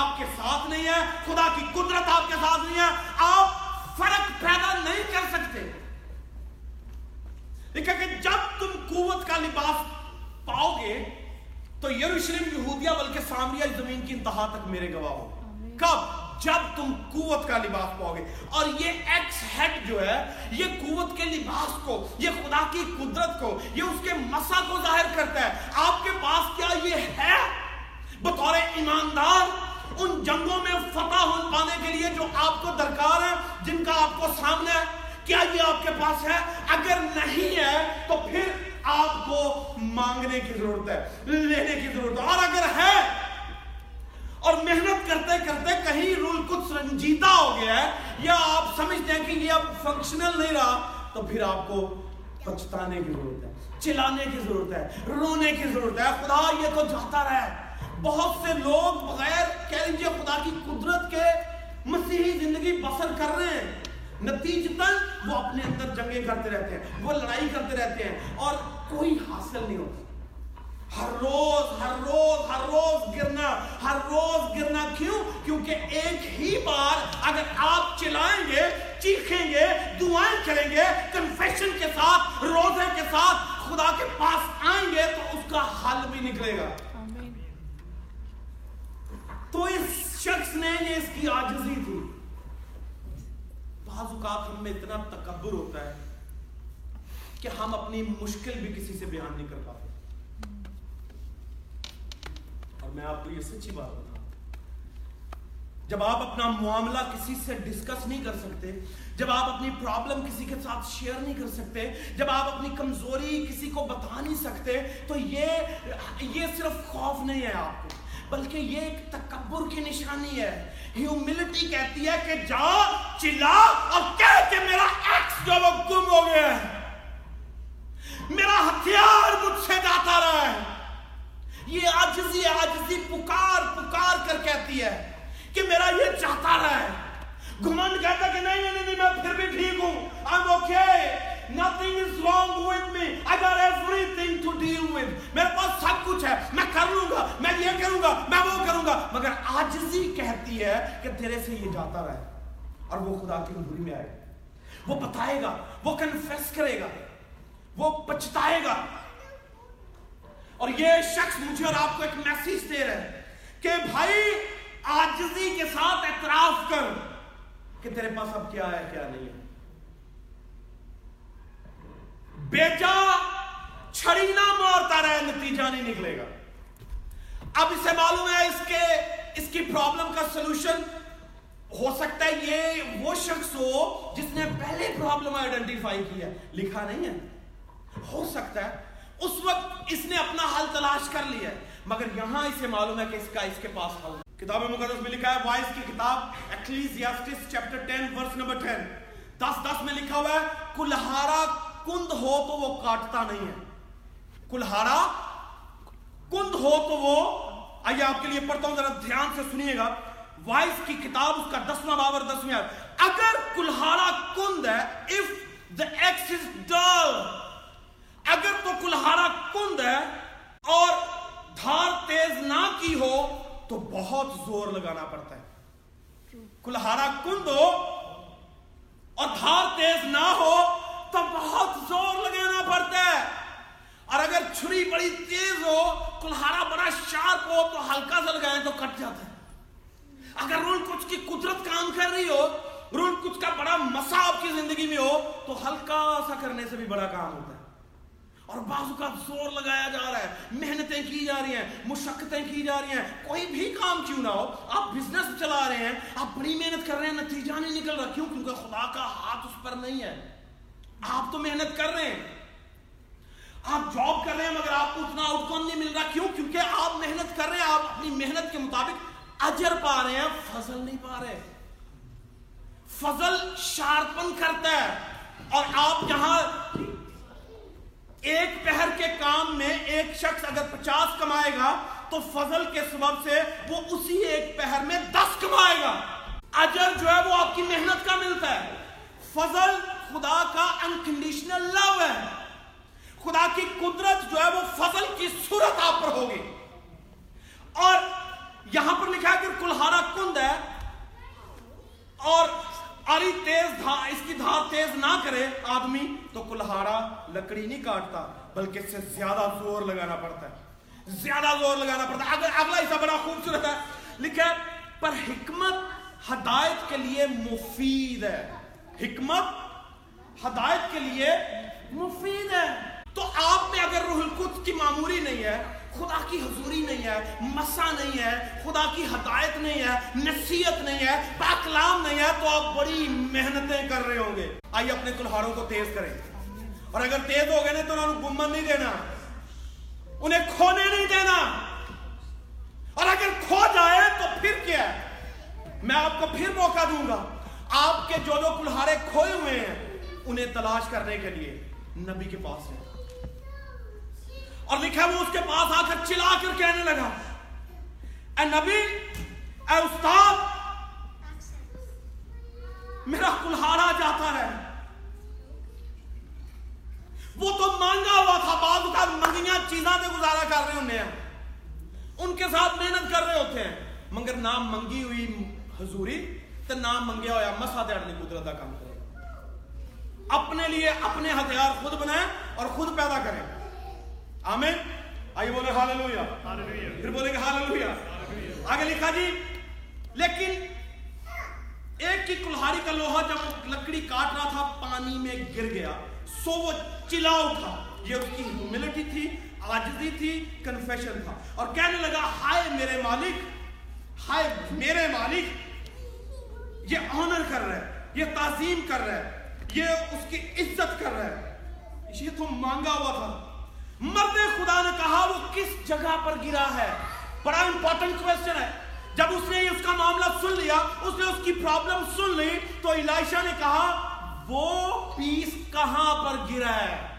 آپ کے ساتھ نہیں ہے, خدا کی قدرت آپ کے ساتھ نہیں ہے, آپ فرق پیدا نہیں کر سکتے. دیکھا کہ جب تم قوت کا لباس پاؤ گے تو یروشلم, یہودیہ بلکہ سامریہ زمین کی انتہا تک میرے گواہ ہو. کب؟ جب تم قوت کا لباس پاؤ گے. اور یہ ایکس ہیڈ جو ہے یہ قوت کے لباس کو, یہ خدا کی قدرت کو, یہ اس کے مسا کو ظاہر کرتا ہے. آپ کے پاس کیا یہ ہے بطور ایماندار ان جنگوں میں فتح ہو پانے کے لیے جو آپ کو درکار ہے, جن کا آپ کو سامنے ہے؟ کیا یہ آپ کے پاس ہے؟ اگر نہیں ہے تو پھر آپ کو مانگنے کی ضرورت ہے, لینے کی ضرورت ہے. اور اگر ہے اور محنت کرتے کرتے کہیں روح کچھ رنجیدہ ہو گیا ہے یا آپ سمجھتے ہیں کہ یہ اب فنکشنل نہیں رہا، تو پھر آپ کو پچھتانے کی ضرورت ہے، چلانے کی ضرورت ہے، رونے کی ضرورت ہے، خدا یہ تو جاتا رہا ہے۔ بہت سے لوگ بغیر کہہ لیجیے خدا کی قدرت کے مسیحی زندگی بسر کر رہے ہیں، نتیجتاً وہ اپنے اندر جنگیں کرتے رہتے ہیں، وہ لڑائی کرتے رہتے ہیں اور کوئی حاصل نہیں ہوتا۔ ہر روز ہر روز ہر روز گرنا، ہر روز گرنا کیوں؟ کیونکہ ایک ہی بار اگر آپ چلائیں گے، چیخیں گے، دعائیں کریں گے، کنفیشن کے ساتھ، روزے کے ساتھ خدا کے پاس آئیں گے تو اس کا حل بھی نکلے گا۔ آمین۔ تو اس شخص نے یہ اس کی عاجزی تھی۔ بعض اوقات ہم میں اتنا تکبر ہوتا ہے کہ ہم اپنی مشکل بھی کسی سے بیان نہیں کر پاتے۔ اور میں آپ کو یہ سچی بات بتاؤں، جب آپ اپنا معاملہ کسی سے ڈسکس نہیں کر سکتے، جب آپ اپنی پرابلم کسی کے ساتھ شیئر نہیں کر سکتے، جب آپ اپنی کمزوری کسی کو بتا نہیں سکتے، تو یہ یہ صرف خوف نہیں ہے آپ کو، بلکہ یہ ایک تکبر کی نشانی ہے۔ ہیوملٹی کہتی ہے کہ جا، چلا اور کہہ کہ میرا ایکس جو وہ گم ہو گیا ہے، میرا ہتھیار مجھ سے جاتا رہا ہے۔ یہ عاجزی عاجزی پکار پکار کر کہتی ہے کہ میرا یہ جاتا رہا ہے۔ گھمنڈ کہتا کہ نہیں نہیں نہیں میں پھر بھی ٹھیک ہوں، I'm okay. Nothing is wrong with me. I got everything to deal with. میرے پاس سب کچھ ہے، میں کر لوں گا، میں یہ کروں گا، میں وہ کروں گا۔ مگر عاجزی کہتی ہے کہ تیرے سے یہ جاتا رہے اور وہ خدا کی حضوری میں آئے گا، وہ بتائے گا، وہ کنفیس کرے گا، وہ پچھتائے گا۔ اور یہ شخص مجھے اور آپ کو ایک میسج دے رہا ہے کہ بھائی عاجزی کے ساتھ اعتراف کر کہ تیرے پاس اب کیا ہے کیا نہیں ہے۔ بیٹا چھڑی نہ مارتا رہے، نتیجہ نہیں نکلے گا۔ اب اسے معلوم ہے اس کے اس کی پرابلم کا سلوشن ہو سکتا ہے یہ وہ شخص ہو جس نے پہلے پرابلم آئیڈینٹیفائی کی ہے، لکھا نہیں ہے، ہو سکتا ہے اس وقت اس نے اپنا حل تلاش کر لیا ہے، مگر یہاں اسے معلوم ہے کہ اس کا اس کے پاس حل۔ کتاب مقدس میں لکھا ہے، وائز کی کتاب اکلیسیاسٹس چیپٹر دس ورس نمبر دس دس دس میں لکھا ہوا ہے، کلہارا کند ہو تو وہ کاٹتا نہیں ہے، کلہارا کند ہو تو وہ، آئیے آپ کے لیے پڑھتا ہوں، ذرا دھیان سے سنیے گا۔ وائز کی کتاب اس کا دسواں باب اور دسویں آیت، اگر کلہارا کند ہے، if the axe is dull، اگر تو کلہارا کند ہے اور دھار تیز نہ کی ہو تو بہت زور لگانا پڑتا ہے۔ کلہارا کند ہو اور دھار تیز نہ ہو تو بہت زور لگانا پڑتا ہے، اور اگر چھری بڑی تیز ہو، کلہارا بڑا شارپ ہو تو ہلکا سا لگائیں تو کٹ جاتا ہے۔ اگر رول کچھ کی قدرت کام کر رہی ہو، رول کچھ کا بڑا مسا آپ کی زندگی میں ہو، تو ہلکا سا کرنے سے بھی بڑا کام ہوتا ہے۔ اور بعض اوقات زور لگایا جا رہا ہے، محنتیں کی جا رہی ہیں، مشقتیں کی جا رہی ہیں، کوئی بھی کام کیوں نہ ہو، آپ بزنس چلا رہے ہیں، آپ بڑی محنت کر رہے ہیں، نتیجہ نہیں نکل رہا، کیوں؟ کیونکہ خدا کا ہاتھ اس پر نہیں ہے۔ آپ تو محنت کر رہے ہیں، آپ جاب کر رہے ہیں، مگر آپ کو اتنا آؤٹ کم نہیں مل رہا، کیوں؟ کیونکہ آپ محنت کر رہے ہیں، آپ اپنی محنت کے مطابق اجر پا رہے ہیں، فضل نہیں پا رہے۔ فضل شارپن کرتا ہے، اور آپ جہاں ایک پہر کے کام میں ایک شخص اگر پچاس کمائے گا تو فضل کے سبب سے وہ اسی ایک پہر میں دس کمائے گا۔ اجر جو ہے وہ آپ کی محنت کا ملتا ہے۔ فضل خدا کا انکنڈیشنل لو ہے، خدا کی قدرت جو ہے وہ فضل کی صورت آپ پر ہوگی۔ اور یہاں پر لکھا ہے کہ کلہارا کند ہے اور آری تیز دھا اس کی دھار تیز نہ کرے آدمی، تو کلہارا لکڑی نہیں کاٹتا بلکہ اس سے زیادہ زور لگانا پڑتا ہے، زیادہ زور لگانا پڑتا ہے۔ اگر اگلا حصہ بڑا خوبصورت ہے، لکھا ہے پر حکمت ہدایت کے لیے مفید ہے، حکمت ہدایت کے لیے مفید ہے۔ تو آپ میں اگر روح القدس کی معموری نہیں ہے، خدا کی حضوری نہیں ہے، مسا نہیں ہے، خدا کی ہدایت نہیں ہے، نصیحت نہیں ہے، باکلام نہیں ہے، تو آپ بڑی محنتیں کر رہے ہوں گے۔ آئیے اپنے کلہاروں کو تیز کریں، اور اگر تیز ہو گئے نا تو انہیں گمن نہیں دینا، انہیں کھونے نہیں دینا، اور اگر کھو جائے تو پھر کیا ہے؟ میں آپ کو پھر موقع دوں گا. آپ کے جو جو کلہارے کھوئے ہوئے ہیں انہیں تلاش کرنے کے لیے نبی کے پاس ہے. اور لکھا وہ اس کے پاس آ کر چلا کر کہنے لگا, اے نبی, اے استاد, میرا کلہارا جاتا ہے. وہ تو مانگا ہوا تھا, بعض کا منگیاں چیزاں سے گزارا کر رہے ہونے ہیں, ان کے ساتھ محنت کر رہے ہوتے ہیں, مگر نہ منگی ہوئی حضوری تو نہ منگیا ہوا مسا دیڑنے قدرت کا کام کرے. اپنے لیے اپنے ہتھیار خود بنائیں اور خود پیدا کریں. آمین. آئیے بولے ہاللویا, پھر بولے کہ ہاللویا. آگے لکھا جی, لیکن ایک کی کلہاری کا لوہا جب لکڑی کاٹ رہا تھا پانی میں گر گیا, سو وہ چلا اٹھا. یہ اس کی ہیوملٹی تھی, عاجزی تھی, کنفیشن تھا, اور کہنے لگا, ہائے میرے مالک, ہائے میرے مالک. یہ آنر کر رہا ہے, یہ تعظیم کر رہا ہے, یہ اس کی عزت کر رہا ہے. یہ تو مانگا ہوا تھا. مرد خدا نے کہا, وہ کس جگہ پر گرا ہے؟ بڑا امپورٹنٹ کویسچن ہے. جب اس نے اس کا معاملہ سن لیا, اس نے اس کی پرابلم سن لی, تو الیشا نے کہا, وہ پیس کہاں پر گرا ہے؟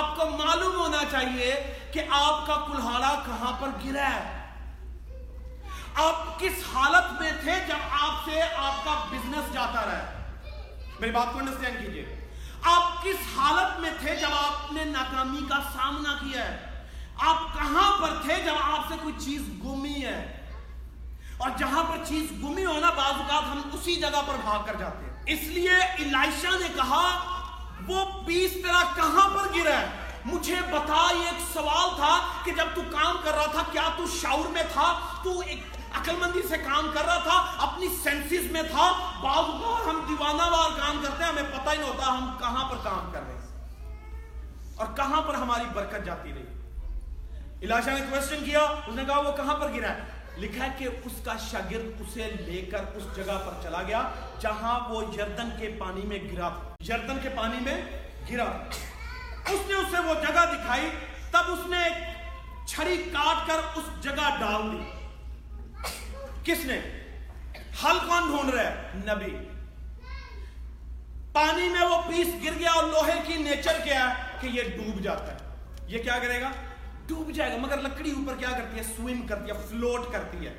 آپ کو معلوم ہونا چاہیے کہ آپ کا کلہاڑا کہاں پر گرا ہے. آپ کس حالت میں تھے جب آپ سے آپ کا بزنس جاتا رہا؟ میری بات کو انڈرسٹینڈ کیجیے. آپ کس حالت میں تھے جب آپ نے ناکامی کا سامنا کیا ہے؟ آپ کہاں پر تھے جب آپ سے کوئی چیز گمی ہے؟ اور جہاں پر چیز گمی ہونا, بعض اوقات ہم اسی جگہ پر بھاگ کر جاتے ہیں. اس لیے الیشا نے کہا, وہ پیس تیرا کہاں پر گرا ہے؟ مجھے بتا. یہ ایک سوال تھا کہ جب تو کام کر رہا تھا, کیا تو شعور میں تھا؟ تو ایک عقل مندی سے کام کر رہا تھا, اپنی سینسز میں تھا؟ بعض اوقات ہم دیوانہ وار کام کرتے ہیں, ہمیں پتہ ہی نہیں ہوتا ہم کہاں پر کام کر رہے ہیں اور کہاں پر ہماری برکت جاتی رہی. الیشا نے کویسچن کیا, اس نے کہا, وہ کہاں پر گرا ہے؟ لکھا ہے کہ اس کا شاگرد اسے لے کر اس جگہ پر چلا گیا جہاں وہ یردن کے پانی میں گرا تھا. یردن کے پانی میں گرا, اس نے اسے وہ جگہ دکھائی, تب اس نے چھڑی کاٹ کر اس جگہ ڈال دی. کس نے؟ حل کون ڈھونڈ رہا ہے؟ نبی. پانی میں وہ پیس گر گیا, اور لوہے کی نیچر کیا ہے کہ یہ ڈوب جاتا ہے. یہ کیا کرے گا؟ ڈوب جائے گا. مگر لکڑی اوپر کیا کرتی ہے؟ سوئم کرتی ہے, فلوٹ کرتی ہے.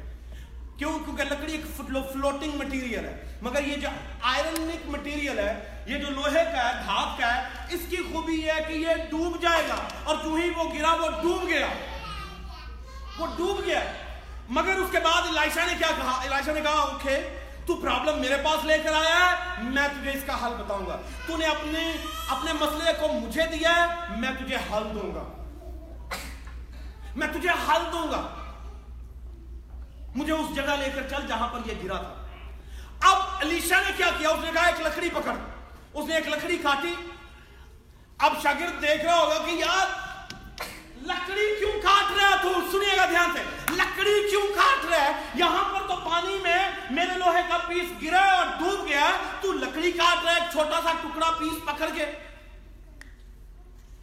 کیوں؟ کیونکہ لکڑی ایک فلوٹنگ مٹیریل ہے. مگر یہ جو آئرنک مٹیریل ہے, یہ جو لوہے کا ہے, دھات کا ہے, اس کی خوبی یہ ہے کہ یہ ڈوب جائے گا. اور جو ہی وہ گرا, وہ ڈوب گیا, وہ ڈوب گیا. مگر اس کے بعد الیشا نے کیا کہا؟ الیشا نے کہا, اوکے, تو پرابلم میرے پاس لے کر آیا ہے, میں تجھے اس کا حل بتاؤں گا. تو نے اپنے اپنے مسئلے کو مجھے دیا ہے, میں تجھے حل دوں گا, میں تجھے حل دوں گا. مجھے اس جگہ لے کر چل جہاں پر یہ گرا تھا. اب الیشا نے کیا کیا؟ اس نے کہا, ایک لکڑی پکڑ. اس نے ایک لکڑی کاٹی. اب شاگرد دیکھ رہا ہوگا کہ یار لکڑی کیوں کاٹ رہا ہے؟ تو سنیے گا دھیان سے, لکڑی کیوں کاٹ رہا ہے؟ یہاں پر تو پانی میں میرے لوہے کا پیس گرا ہے اور ڈوب گیا ہے, تو لکڑی کاٹ رہا ہے, چھوٹا سا ٹکڑا پیس پکڑ کے.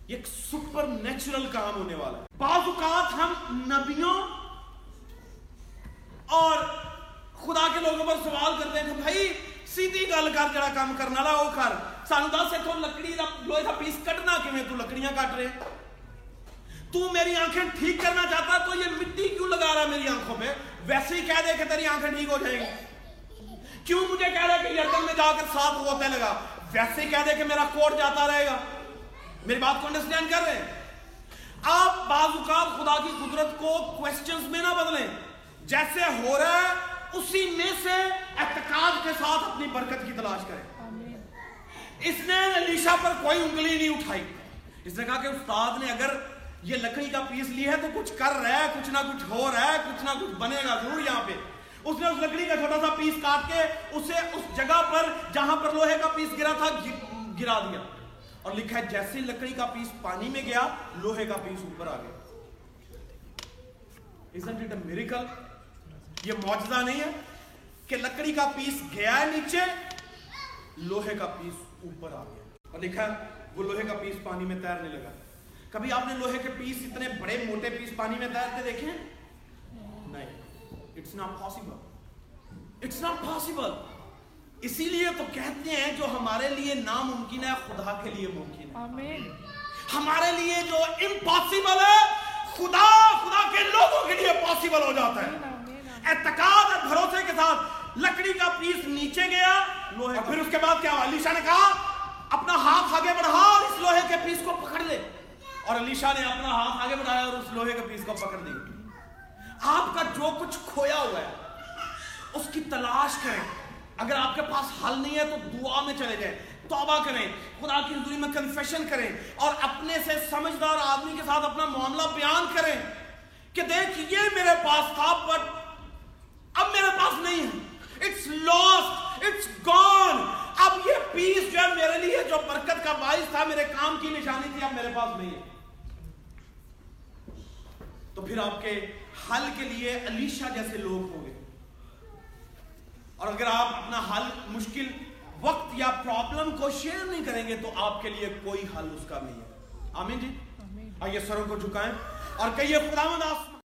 ایک سپر نیچرل کام ہونے والا ہے. بعض اوقات ہم نبیوں اور خدا کے لوگوں پر سوال کرتے ہیں کہ بھائی سیدھی گل کر, جڑا کام کرنا لا وہ کر. سانو دس اتوں لکڑی دا لوہے دا پیس کٹنا کیویں؟ تو لکڑیاں کٹ رہے ہیں. تو میری آنکھیں ٹھیک کرنا چاہتا تو یہ مٹی کیوں لگا رہا ہے میری آنکھوں پہ؟ ویسے ہی کہہ دے کہ تیری آنکھیں ٹھیک ہو جائیں گی. کیوں مجھے کہہ رہا ہے کہ یردن میں جا کر ساتھ ہوتے لگا؟ ویسے ہی کہہ دے کہ میرا کوٹ جاتا رہے گا. میری بات کو انڈرسٹینڈ کر رہے ہیں؟ آپ بعض اوقات خدا کی قدرت کو کویسچنز میں نہ بدلیں. جیسے ہو رہا ہے اسی میں سے اعتقاد کے ساتھ اپنی برکت کی تلاش کریں. اس نے الیشا پر کوئی انگلی نہیں اٹھائی. اس نے کہا کہ استاد نے اگر یہ لکڑی کا پیس لیا ہے تو کچھ کر رہا ہے, کچھ نہ کچھ ہو رہا ہے, کچھ نہ کچھ بنے گا ضرور. یہاں پہ اس نے اس لکڑی کا چھوٹا سا پیس کاٹ کے اسے اس جگہ پر جہاں پر لوہے کا پیس گرا تھا گرا دیا. اور لکھا ہے جیسے لکڑی کا پیس پانی میں گیا, لوہے کا پیس اوپر آ گیا. Isn't it a miracle? یہ معجزہ نہیں ہے کہ لکڑی کا پیس گیا ہے نیچے, لوہے کا پیس اوپر آ گیا. اور لکھا ہے وہ لوہے کا پیس پانی میں تیرنے لگا. کبھی آپ نے لوہے کے پیس, اتنے بڑے موٹے پیس پانی میں تیرتے دیکھے؟ It's not possible it's not possible اسی لیے تو کہتے ہیں جو ہمارے لیے ناممکن ہے خدا کے لیے ممکن ہے. آمین. ہمارے لیے جو امپاسبل ہے خدا خدا کے لوگوں کے لیے پاسبل ہو جاتا ہے. اعتقاد اور بھروسے کے ساتھ لکڑی کا پیس نیچے گیا لوہے, پھر اس کے بعد کیا ہوا؟ علیشا نے کہا اپنا ہاتھ آگے بڑھا اور اس لوہے کے پیس کو پکڑ لے, اور علیشا نے اپنا ہاتھ آگے بڑھایا اور اس لوہے کے پیس کو پکڑ لیا. آپ کا جو کچھ کھویا ہوا ہے اس کی تلاش کریں. اگر آپ کے پاس حل نہیں ہے تو دعا میں چلے جائیں, توبہ کریں, خدا کی حضوری میں کنفیشن کریں اور اپنے سے سمجھدار آدمی کے ساتھ اپنا معاملہ بیان کریں کہ دیکھ یہ میرے پاس تھا بٹ اب میرے پاس نہیں ہے, اٹس لاسٹ, اٹس گون. اب یہ پیس جو ہے میرے لیے جو برکت کا باعث تھا, میرے کام کی نشانی تھی, اب میرے پاس نہیں ہے. تو پھر آپ کے حل کے لیے علیشا جیسے لوگ ہو گئے. اور اگر آپ اپنا حل مشکل وقت یا پرابلم کو شیئر نہیں کریں گے تو آپ کے لیے کوئی حل اس کا نہیں ہے. آمین جی. آمین. آئیے سروں کو جھکائیں اور کہیے خداوند آسمان